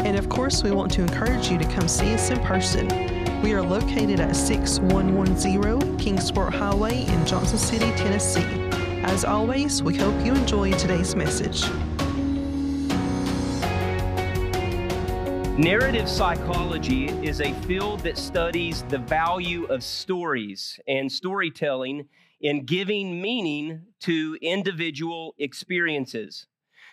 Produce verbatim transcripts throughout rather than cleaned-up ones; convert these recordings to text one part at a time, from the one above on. And of course, we want to encourage you to come see us in person. We are located at six one one zero Kingsport Highway in Johnson City, Tennessee. As always, we hope you enjoy today's message. Narrative psychology is a field that studies the value of stories and storytelling in giving meaning to individual experiences.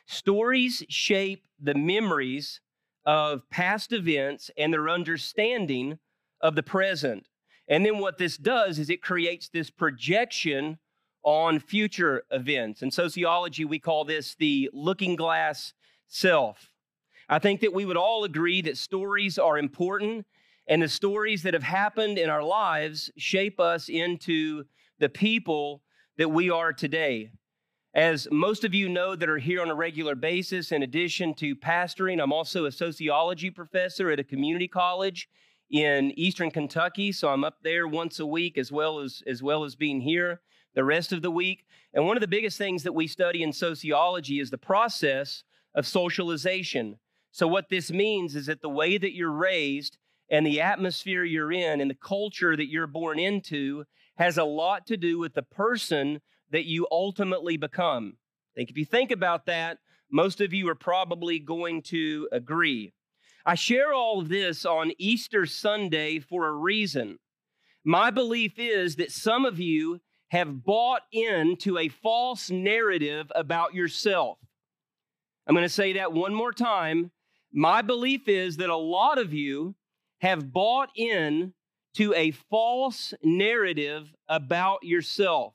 Stories shape the memories of past events and their understanding of the present. And then what this does is it creates this projection on future events. In sociology, we call this the looking glass self. I think that we would all agree that stories are important, and the stories that have happened in our lives shape us into the people that we are today. As most of you know that are here on a regular basis, in addition to pastoring, I'm also a sociology professor at a community college in Eastern Kentucky, so I'm up there once a week as well as, as well as being here the rest of the week. And one of the biggest things that we study in sociology is the process of socialization. So what this means is that the way that you're raised and the atmosphere you're in and the culture that you're born into has a lot to do with the person that you ultimately become. I think if you think about that, most of you are probably going to agree. I share all of this on Easter Sunday for a reason. My belief is that some of you have bought into a false narrative about yourself. I'm going to say that one more time. My belief is that a lot of you have bought in to a false narrative about yourself.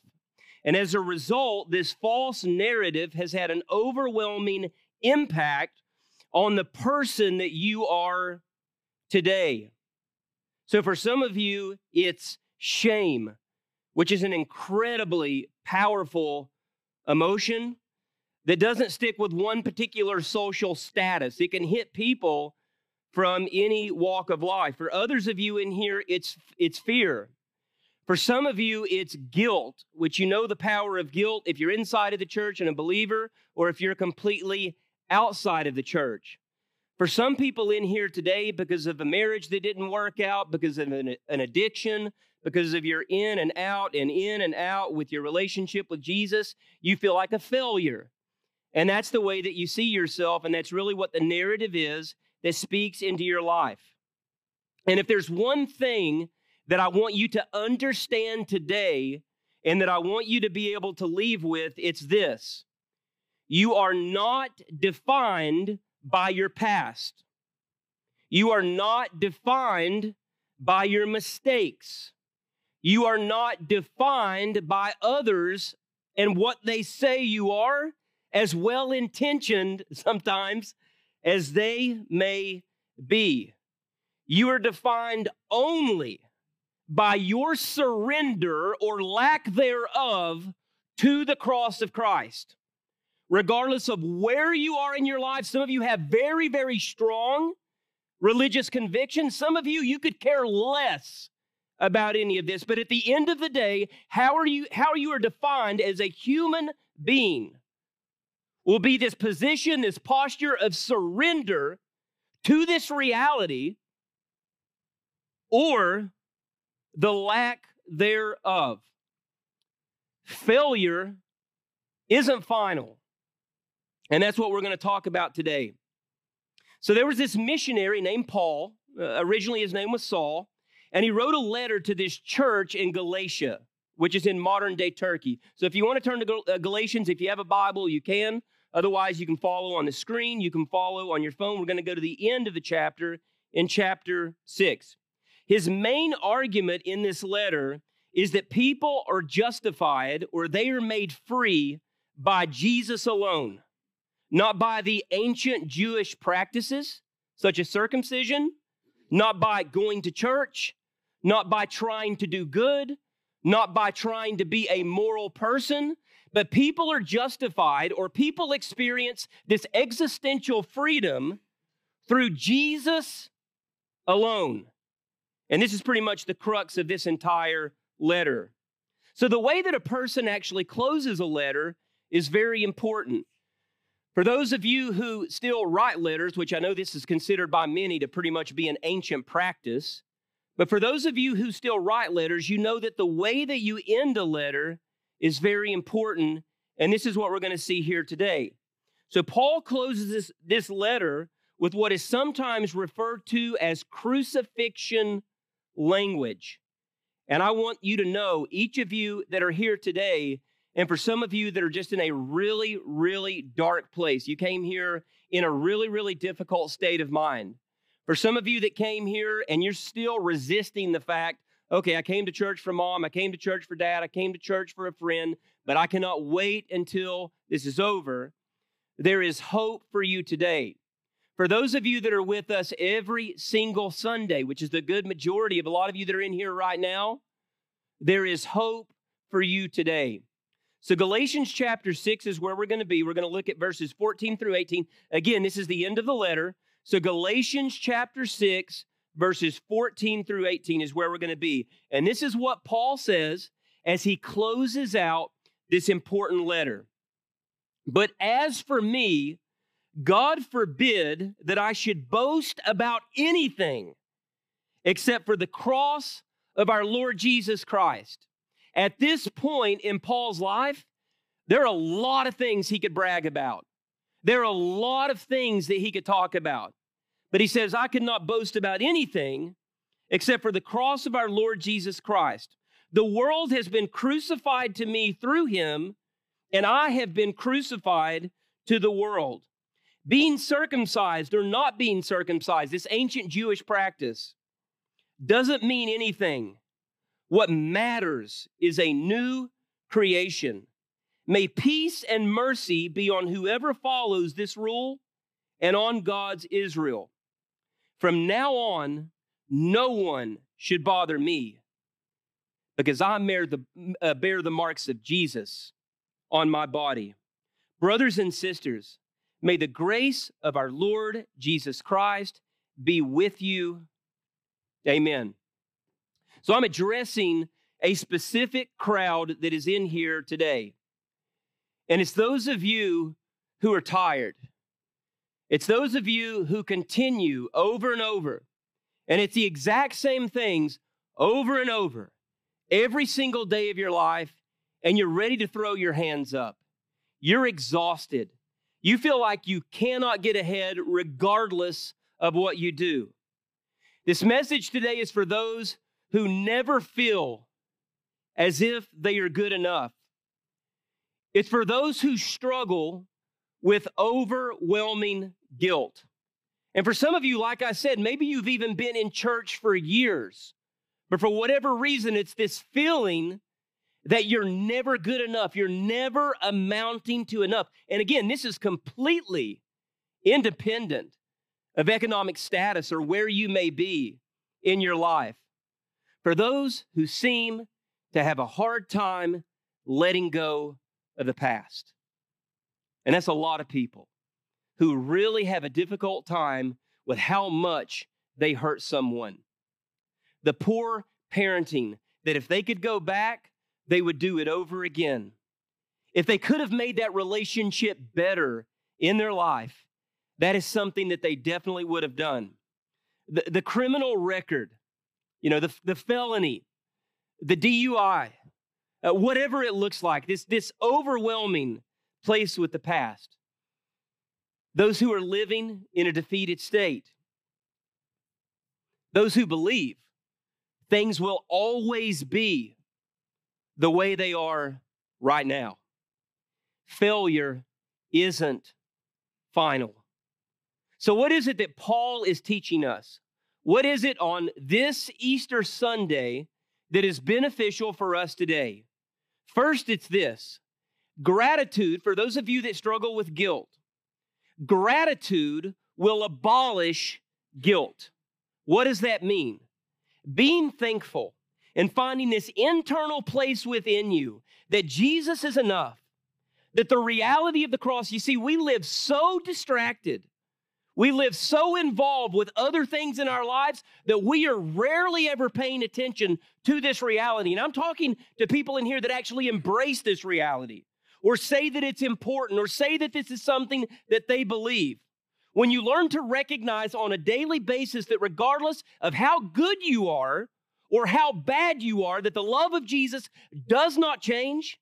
And as a result, this false narrative has had an overwhelming impact on the person that you are today. So for some of you, it's shame, which is an incredibly powerful emotion that doesn't stick with one particular social status. It can hit people from any walk of life. For others of you in here, it's, it's fear. For some of you, it's guilt, which you know the power of guilt if you're inside of the church and a believer, or if you're completely outside of the church. For some people in here today, because of a marriage that didn't work out, because of an, an addiction, because of your in and out and in and out with your relationship with Jesus, you feel like a failure. And that's the way that you see yourself, and that's really what the narrative is that speaks into your life. And if there's one thing that I want you to understand today and that I want you to be able to leave with, it's this. You are not defined by your past. You are not defined by your mistakes. You are not defined by others and what they say you are, as well-intentioned sometimes as they may be. You are defined only by your surrender or lack thereof to the cross of Christ. Regardless of where you are in your life, some of you have very, very strong religious convictions. Some of you, you could care less about any of this. But at the end of the day, how are you, how you are defined as a human being will be this position, this posture of surrender to this reality or the lack thereof. Failure isn't final. And that's what we're going to talk about today. So there was this missionary named Paul. Uh, originally his name was Saul. And he wrote a letter to this church in Galatia, which is in modern day Turkey. So if you want to turn to Gal- uh, Galatians, if you have a Bible, you can. Otherwise, you can follow on the screen. You can follow on your phone. We're going to go to the end of the chapter in chapter six. His main argument in this letter is that people are justified or they are made free by Jesus alone, not by the ancient Jewish practices, such as circumcision, Not by going to church, not by trying to do good, not by trying to be a moral person, but people are justified, or people experience this existential freedom through Jesus alone. And this is pretty much the crux of this entire letter. So the way that a person actually closes a letter is very important. For those of you who still write letters, which I know this is considered by many to pretty much be an ancient practice, but for those of you who still write letters, you know that the way that you end a letter is very important, and this is what we're going to see here today. So Paul closes this, this letter with what is sometimes referred to as crucifixion language. And I want you to know, each of you that are here today, and for some of you that are just in a really, really dark place, you came here in a really, really difficult state of mind. For some of you that came here and you're still resisting the fact, okay, I came to church for mom, I came to church for dad, I came to church for a friend, but I cannot wait until this is over. There is hope for you today. For those of you that are with us every single Sunday, which is the good majority of a lot of you that are in here right now, there is hope for you today. So Galatians chapter six is where we're going to be. We're going to look at verses fourteen through eighteen. Again, this is the end of the letter. So Galatians chapter six, verses fourteen through eighteen is where we're going to be. And this is what Paul says as he closes out this important letter. But as for me, God forbid that I should boast about anything except for the cross of our Lord Jesus Christ. At this point in Paul's life, there are a lot of things he could brag about. There are a lot of things that he could talk about. But he says, I could not boast about anything except for the cross of our Lord Jesus Christ. The world has been crucified to me through him, and I have been crucified to the world. Being circumcised or not being circumcised, this ancient Jewish practice, doesn't mean anything. What matters is a new creation. May peace and mercy be on whoever follows this rule and on God's Israel. From now on, no one should bother me because I bear the, uh, bear the marks of Jesus on my body. Brothers and sisters, may the grace of our Lord Jesus Christ be with you. Amen. So I'm addressing a specific crowd that is in here today. And it's those of you who are tired. It's those of you who continue over and over, and it's the exact same things over and over every single day of your life, and you're ready to throw your hands up. You're exhausted. You feel like you cannot get ahead regardless of what you do. This message today is for those who never feel as if they are good enough. It's for those who struggle with overwhelming guilt. And for some of you, like I said, maybe you've even been in church for years, but for whatever reason, it's this feeling that you're never good enough. You're never amounting to enough. And again, this is completely independent of economic status or where you may be in your life. For those who seem to have a hard time letting go of the past. And that's a lot of people who really have a difficult time with how much they hurt someone. The poor parenting that if they could go back, they would do it over again. If they could have made that relationship better in their life, that is something that they definitely would have done. The, the criminal record, you know, the, the felony, the D U I, uh, whatever it looks like, this, this overwhelming place with the past. Those who are living in a defeated state. Those who believe things will always be the way they are right now. Failure isn't final. So what is it that Paul is teaching us? What is it on this Easter Sunday that is beneficial for us today? First, it's this. Gratitude, for those of you that struggle with guilt, gratitude will abolish guilt. What does that mean? Being thankful and finding this internal place within you that Jesus is enough, that the reality of the cross, you see, we live so distracted. We live so involved with other things in our lives that we are rarely ever paying attention to this reality. And I'm talking to people in here that actually embrace this reality or say that it's important or say that this is something that they believe. When you learn to recognize on a daily basis that regardless of how good you are or how bad you are, that the love of Jesus does not change,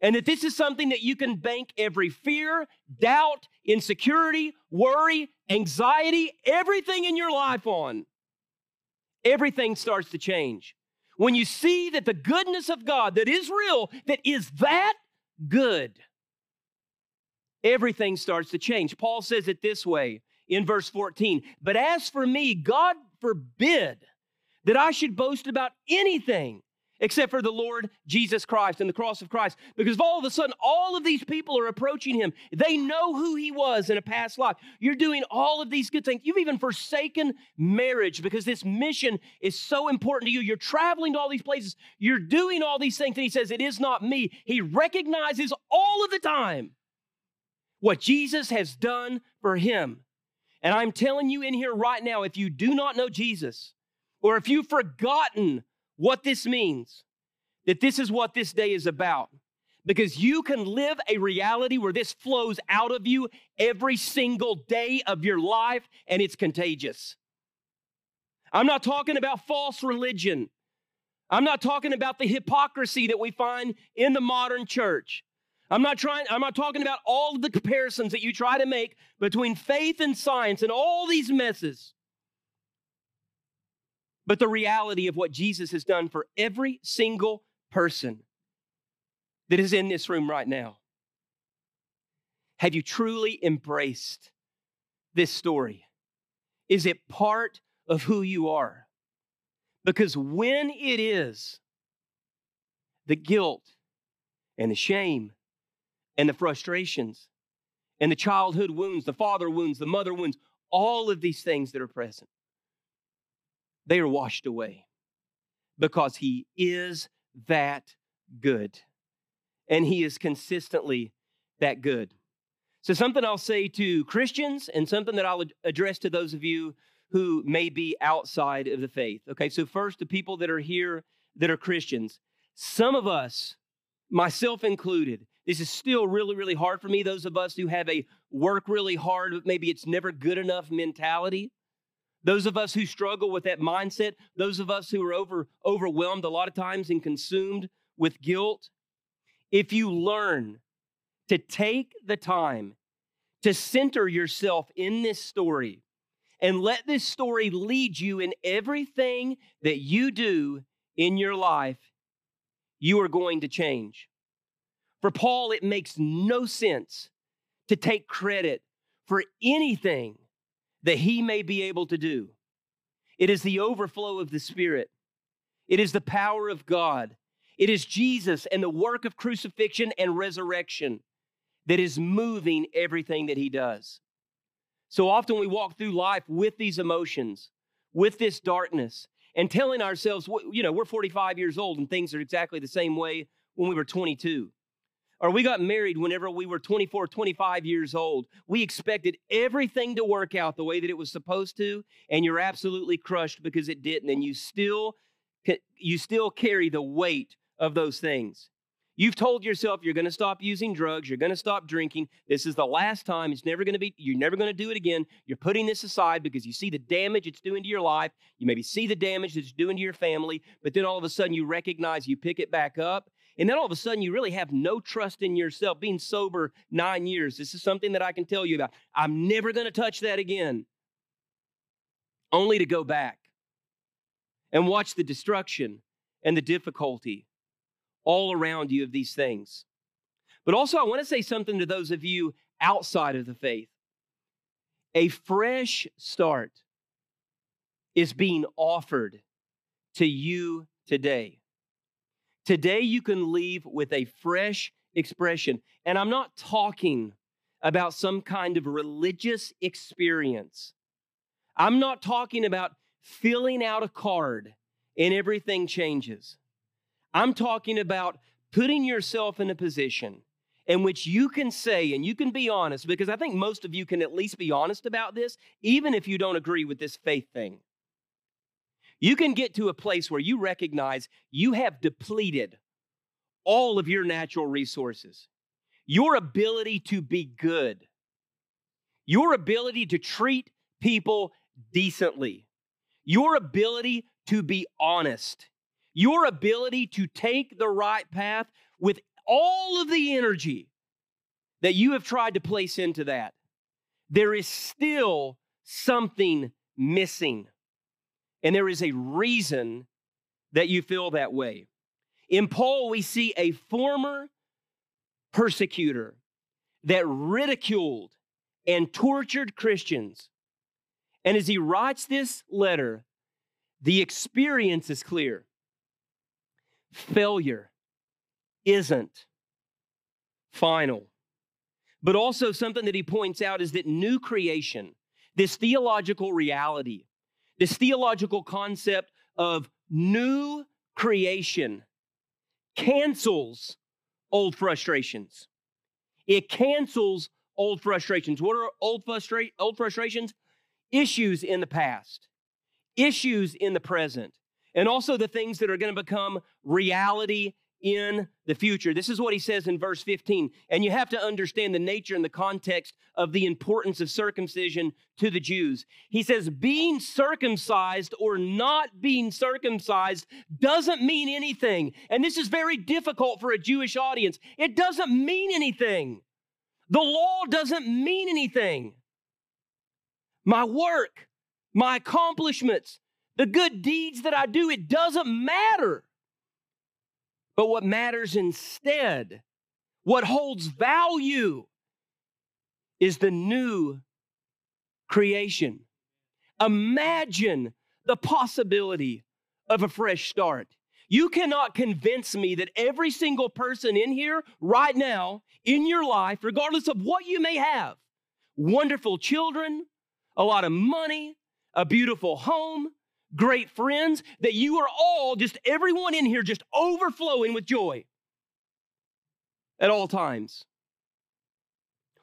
and that this is something that you can bank every fear, doubt, insecurity, worry, anxiety, everything in your life on. Everything starts to change. When you see that the goodness of God that is real, that is that good, everything starts to change. Paul says it this way in verse fourteen, "But as for me, God forbid that I should boast about anything except for the Lord Jesus Christ and the cross of Christ." Because if all of a sudden, all of these people are approaching him. They know who he was in a past life. You're doing all of these good things. You've even forsaken marriage because this mission is so important to you. You're traveling to all these places. You're doing all these things. And he says, it is not me. He recognizes all of the time what Jesus has done for him. And I'm telling you in here right now, if you do not know Jesus, or if you've forgotten what this means, that this is what this day is about, because you can live a reality where this flows out of you every single day of your life, and it's contagious. I'm not talking about false religion. I'm not talking about the hypocrisy that we find in the modern church. I'm not trying, I'm not talking about all of the comparisons that you try to make between faith and science and all these messes. But the reality of what Jesus has done for every single person that is in this room right now. Have you truly embraced this story? Is it part of who you are? Because when it is, the guilt and the shame and the frustrations and the childhood wounds, the father wounds, the mother wounds, all of these things that are present, they are washed away because he is that good, and he is consistently that good. So something I'll say to Christians and something that I'll address to those of you who may be outside of the faith. Okay, so first, the people that are here that are Christians. Some of us, myself included, this is still really, really hard for me. Those of us who have a work really hard, but maybe it's never good enough mentality. Those of us who struggle with that mindset, those of us who are over, overwhelmed a lot of times and consumed with guilt, if you learn to take the time to center yourself in this story and let this story lead you in everything that you do in your life, you are going to change. For Paul, it makes no sense to take credit for anything that he may be able to do. It is the overflow of the Spirit. It is the power of God. It is Jesus and the work of crucifixion and resurrection that is moving everything that he does. So often we walk through life with these emotions, with this darkness, and telling ourselves, you know, we're forty-five years old and things are exactly the same way when we were twenty-two. Or we got married whenever we were twenty-four, twenty-five years old. We expected everything to work out the way that it was supposed to, and you're absolutely crushed because it didn't, and you still, you still carry the weight of those things. You've told yourself you're going to stop using drugs, you're going to stop drinking, this is the last time, it's never going to be, you're never going to do it again. You're putting this aside because you see the damage it's doing to your life, you maybe see the damage it's doing to your family, but then all of a sudden you recognize you pick it back up, and then all of a sudden, you really have no trust in yourself. Being sober nine years, this is something that I can tell you about. I'm never going to touch that again, only to go back and watch the destruction and the difficulty all around you of these things. But also, I want to say something to those of you outside of the faith. A fresh start is being offered to you today. Today, you can leave with a fresh expression. And I'm not talking about some kind of religious experience. I'm not talking about filling out a card and everything changes. I'm talking about putting yourself in a position in which you can say, and you can be honest, because I think most of you can at least be honest about this, even if you don't agree with this faith thing. You can get to a place where you recognize you have depleted all of your natural resources, your ability to be good, your ability to treat people decently, your ability to be honest, your ability to take the right path with all of the energy that you have tried to place into that. There is still something missing, and there is a reason that you feel that way. In Paul, we see a former persecutor that ridiculed and tortured Christians. And as he writes this letter, the experience is clear. Failure isn't final. But also something that he points out is that new creation, this theological reality, this theological concept of new creation cancels old frustrations. It cancels old frustrations. What are old, frustra- old frustrations? Issues in the past, issues in the present, and also the things that are going to become reality in the future. This is what he says in verse fifteen. And you have to understand the nature and the context of the importance of circumcision to the Jews. He says, being circumcised or not being circumcised doesn't mean anything. And this is very difficult for a Jewish audience. It doesn't mean anything. The law doesn't mean anything. My work, my accomplishments, the good deeds that I do, it doesn't matter. But what matters instead, what holds value, is the new creation. Imagine the possibility of a fresh start. You cannot convince me that every single person in here right now, in your life, regardless of what you may have, wonderful children, a lot of money, a beautiful home, great friends, that you are all, just everyone in here, just overflowing with joy at all times.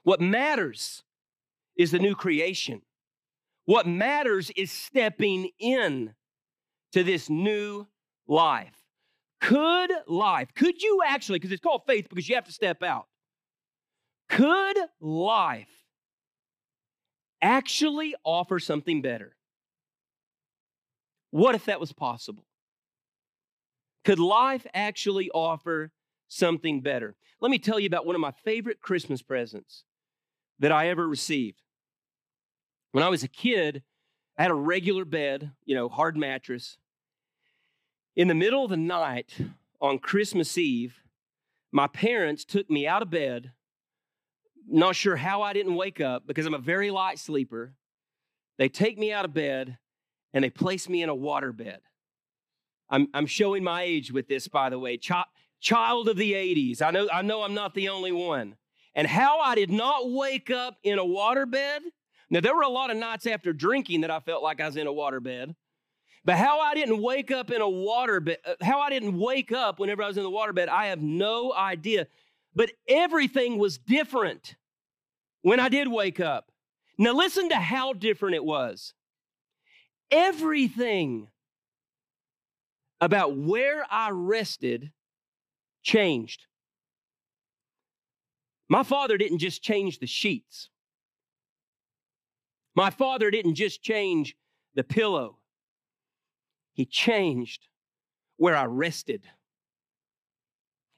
What matters is the new creation. What matters is stepping in to this new life. Could life, could you actually, because it's called faith because you have to step out. Could life actually offer something better? What if that was possible? Could life actually offer something better? Let me tell you about one of my favorite Christmas presents that I ever received. When I was a kid, I had a regular bed, you know, hard mattress. In the middle of the night on Christmas Eve, my parents took me out of bed. Not sure how I didn't wake up because I'm a very light sleeper. They take me out of bed and they place me in a waterbed. I'm, I'm showing my age with this, by the way. Ch- child of the eighties. I know, I know I'm not the only one. And how I did not wake up in a waterbed. Now, there were a lot of nights after drinking that I felt like I was in a waterbed. But how I didn't wake up in a waterbed, how I didn't wake up whenever I was in the waterbed, I have no idea. But everything was different when I did wake up. Now, listen to how different it was. Everything about where I rested changed. My father didn't just change the sheets. My father didn't just change the pillow. He changed where I rested.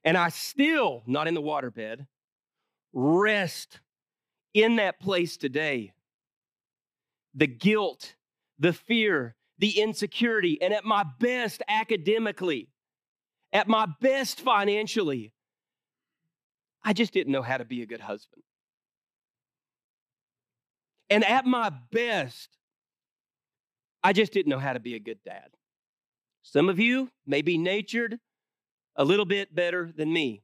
And I still, not in the waterbed, rest in that place today. The guilt, the fear, the insecurity, and at my best academically, at my best financially, I just didn't know how to be a good husband. And at my best, I just didn't know how to be a good dad. Some of you may be natured a little bit better than me.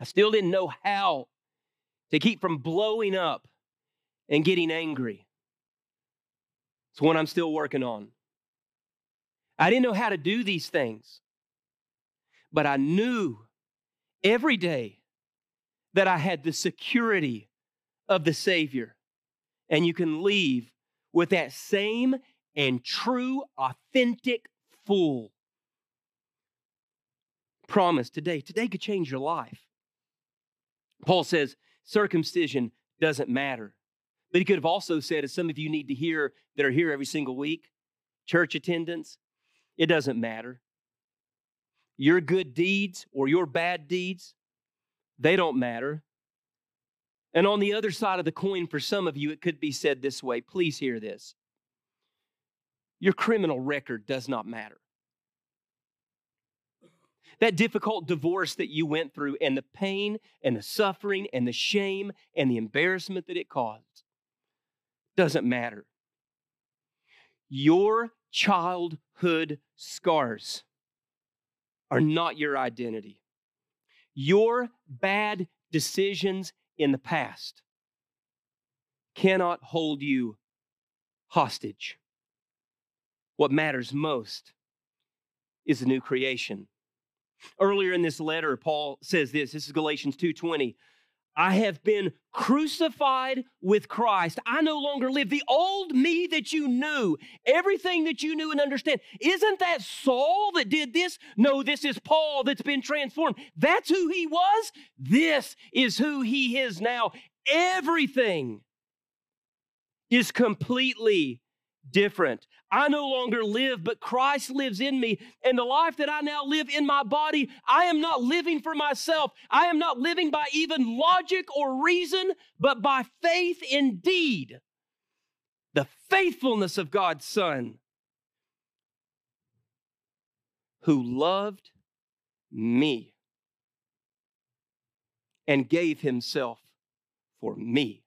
I still didn't know how to keep from blowing up and getting angry. It's one I'm still working on. I didn't know how to do these things, but I knew every day that I had the security of the Savior. And you can leave with that same and true, authentic, full promise today. Today could change your life. Paul says circumcision doesn't matter. But he could have also said, as some of you need to hear that are here every single week, church attendance, it doesn't matter. Your good deeds or your bad deeds, they don't matter. And on the other side of the coin, for some of you, it could be said this way. Please hear this. Your criminal record does not matter. That difficult divorce that you went through and the pain and the suffering and the shame and the embarrassment that it caused doesn't matter. Your childhood scars are not your identity. Your bad decisions in the past cannot hold you hostage. What matters most is the new creation. Earlier in this letter, Paul says this, this is Galatians two twenty. I have been crucified with Christ. I no longer live. The old me that you knew, everything that you knew and understand. Isn't that Saul that did this? No, this is Paul that's been transformed. That's who he was. This is who he is now. Everything is completely different. I no longer live, but Christ lives in me. And the life that I now live in my body, I am not living for myself. I am not living by even logic or reason, but by faith indeed. The faithfulness of God's Son, who loved me and gave himself for me.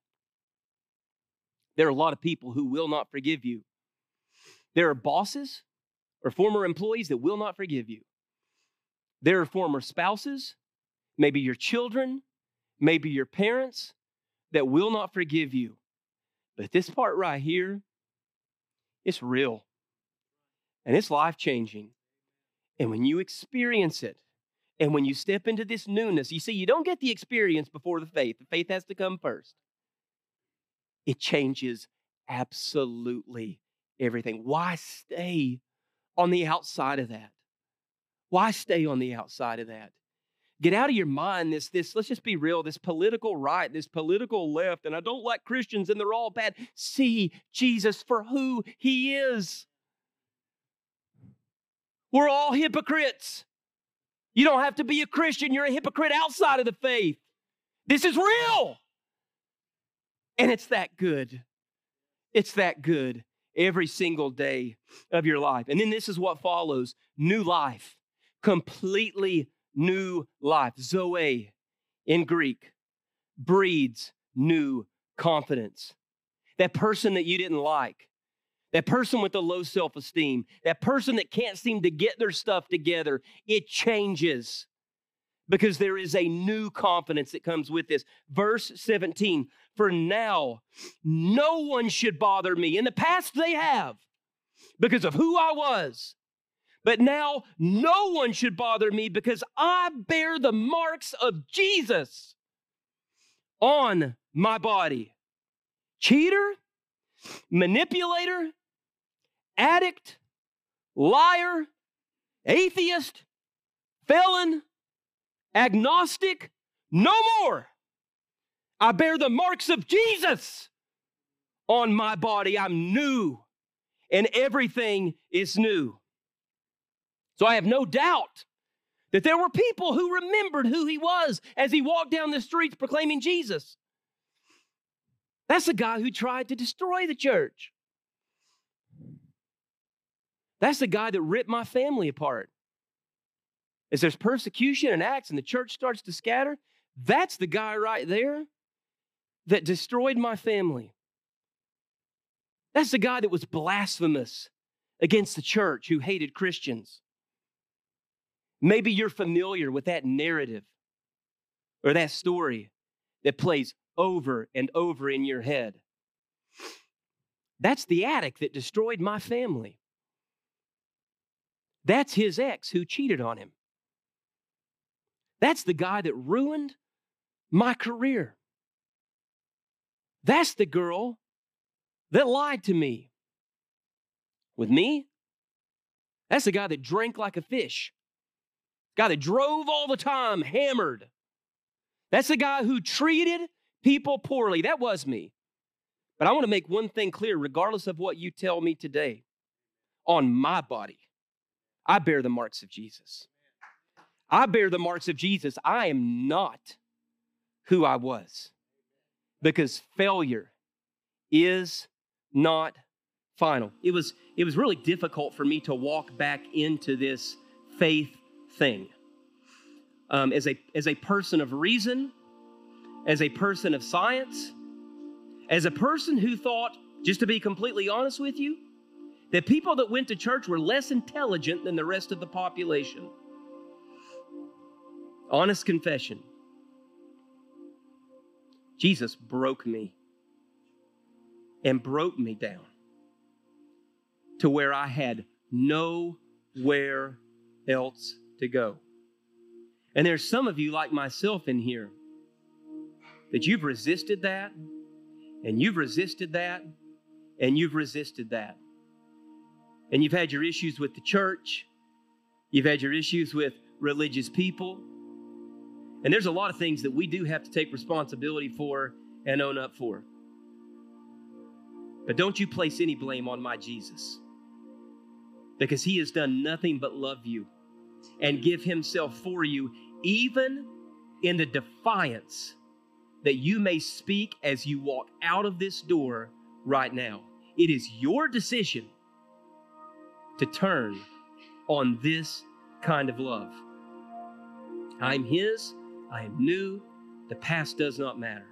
There are a lot of people who will not forgive you. There are bosses or former employees that will not forgive you. There are former spouses, maybe your children, maybe your parents that will not forgive you. But this part right here, it's real and it's life-changing. And when you experience it and when you step into this newness, you see, you don't get the experience before the faith. The faith has to come first. It changes absolutely everything. Why stay on the outside of that? Why stay on the outside of that? Get out of your mind this, this, let's just be real, this political right, this political left, and I don't like Christians and they're all bad. See Jesus for who he is. We're all hypocrites. You don't have to be a Christian. You're a hypocrite outside of the faith. This is real. And it's that good. It's that good every single day of your life. And then this is what follows. New life. Completely new life. Zoe in Greek breeds new confidence. That person that you didn't like. That person with the low self-esteem. That person that can't seem to get their stuff together. It changes. Because there is a new confidence that comes with this. Verse seventeen, for now, no one should bother me. In the past, they have because of who I was. But now, no one should bother me because I bear the marks of Jesus on my body. Cheater, manipulator, addict, liar, atheist, felon, agnostic, no more. I bear the marks of Jesus on my body. I'm new and everything is new. So I have no doubt that there were people who remembered who he was as he walked down the streets proclaiming Jesus. That's the guy who tried to destroy the church. That's the guy that ripped my family apart. As there's persecution and acts and the church starts to scatter, that's the guy right there that destroyed my family. That's the guy that was blasphemous against the church who hated Christians. Maybe you're familiar with that narrative or that story that plays over and over in your head. That's the addict that destroyed my family. That's his ex who cheated on him. That's the guy that ruined my career. That's the girl that lied to me. With me? That's the guy that drank like a fish. Guy that drove all the time, hammered. That's the guy who treated people poorly. That was me. But I want to make one thing clear, regardless of what you tell me today, on my body, I bear the marks of Jesus. I bear the marks of Jesus. I am not who I was, because failure is not final. It was, it was really difficult for me to walk back into this faith thing. Um, as a, as a person of reason, as a person of science, as a person who thought, just to be completely honest with you, that people that went to church were less intelligent than the rest of the population. Honest confession. Jesus broke me and broke me down to where I had nowhere else to go. And there's some of you like myself in here that you've resisted that, and you've resisted that, and you've resisted that. And you've had your issues with the church. You've had your issues with religious people. And there's a lot of things that we do have to take responsibility for and own up for. But don't you place any blame on my Jesus, because he has done nothing but love you and give himself for you, even in the defiance that you may speak as you walk out of this door right now. It is your decision to turn on this kind of love. I'm his, I am new, the past does not matter.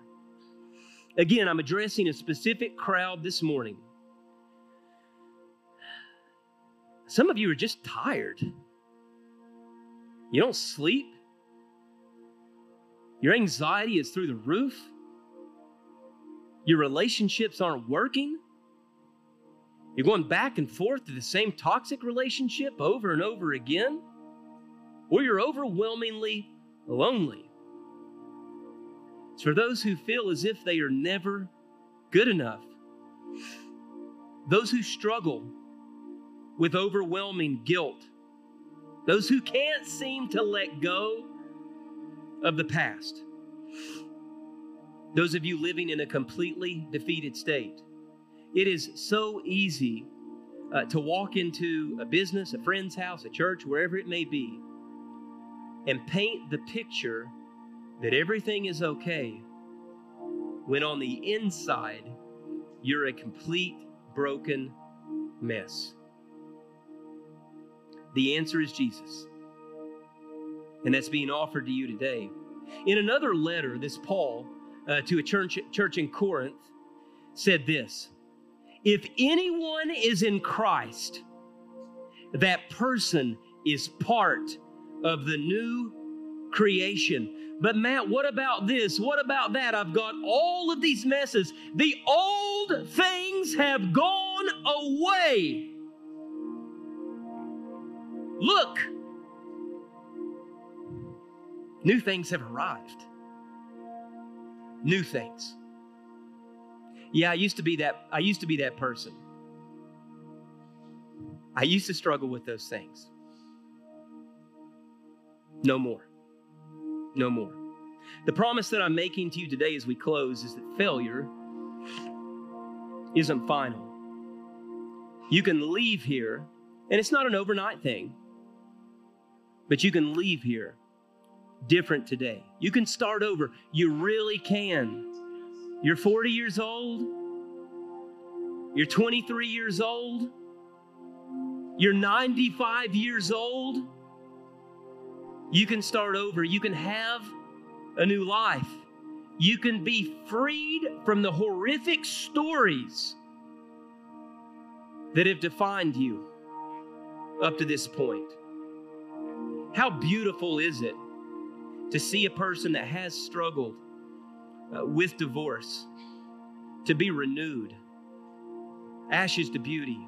Again, I'm addressing a specific crowd this morning. Some of you are just tired. You don't sleep. Your anxiety is through the roof. Your relationships aren't working. You're going back and forth to the same toxic relationship over and over again. Or you're overwhelmingly lonely. It's for those who feel as if they are never good enough. Those who struggle with overwhelming guilt. Those who can't seem to let go of the past. Those of you living in a completely defeated state. It is so easy uh, to walk into a business, a friend's house, a church, wherever it may be, and paint the picture that everything is okay, when on the inside, you're a complete broken mess. The answer is Jesus. And that's being offered to you today. In another letter, this Paul uh, to a church, church in Corinth said this: if anyone is in Christ, that person is part of the new creation. But Matt, what about this? What about that? I've got all of these messes. The old things have gone away. Look, new things have arrived. New things. Yeah, I used to be that, I used to be that person. I used to struggle with those things. No more. No more. The promise that I'm making to you today as we close is that failure isn't final. You can leave here, and it's not an overnight thing, but you can leave here different today. You can start over. You really can. You're forty years old. You're twenty-three years old. You're ninety-five years old. You can start over. You can have a new life. You can be freed from the horrific stories that have defined you up to this point. How beautiful is it to see a person that has struggled uh, with divorce to be renewed, ashes to beauty,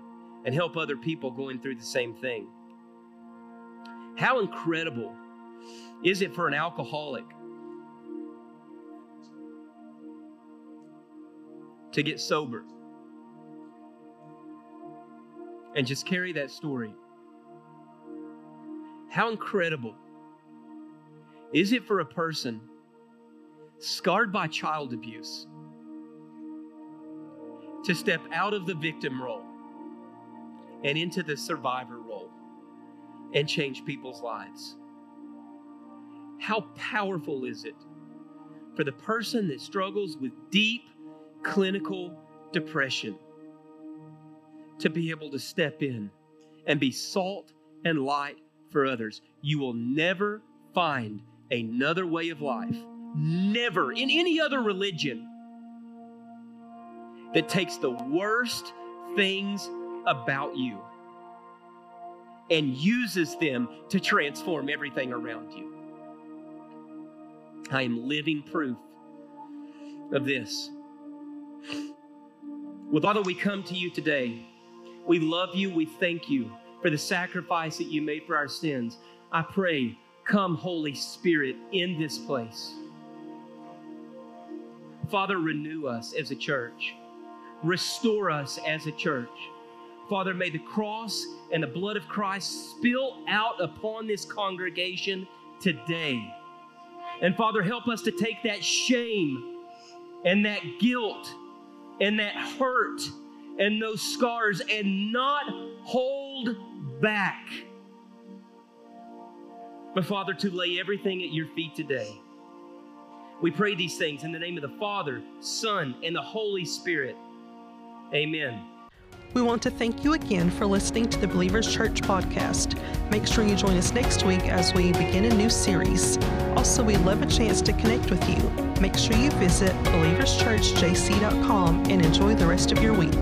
and help other people going through the same thing. How incredible is it for an alcoholic to get sober and just carry that story? How incredible is it for a person scarred by child abuse to step out of the victim role and into the survivor role and change people's lives? How powerful is it for the person that struggles with deep clinical depression to be able to step in and be salt and light for others? You will never find another way of life, never in any other religion, that takes the worst things about you and uses them to transform everything around you. I am living proof of this. Well, Father, we come to you today. We love you. We thank you for the sacrifice that you made for our sins. I pray, come Holy Spirit in this place. Father, renew us as a church. Restore us as a church. Father, may the cross and the blood of Christ spill out upon this congregation today. And Father, help us to take that shame and that guilt and that hurt and those scars and not hold back, but Father, to lay everything at your feet today. We pray these things in the name of the Father, Son, and the Holy Spirit. Amen. We want to thank you again for listening to the Believers Church podcast. Make sure you join us next week as we begin a new series. Also, we love a chance to connect with you. Make sure you visit believers church j c dot com and enjoy the rest of your week.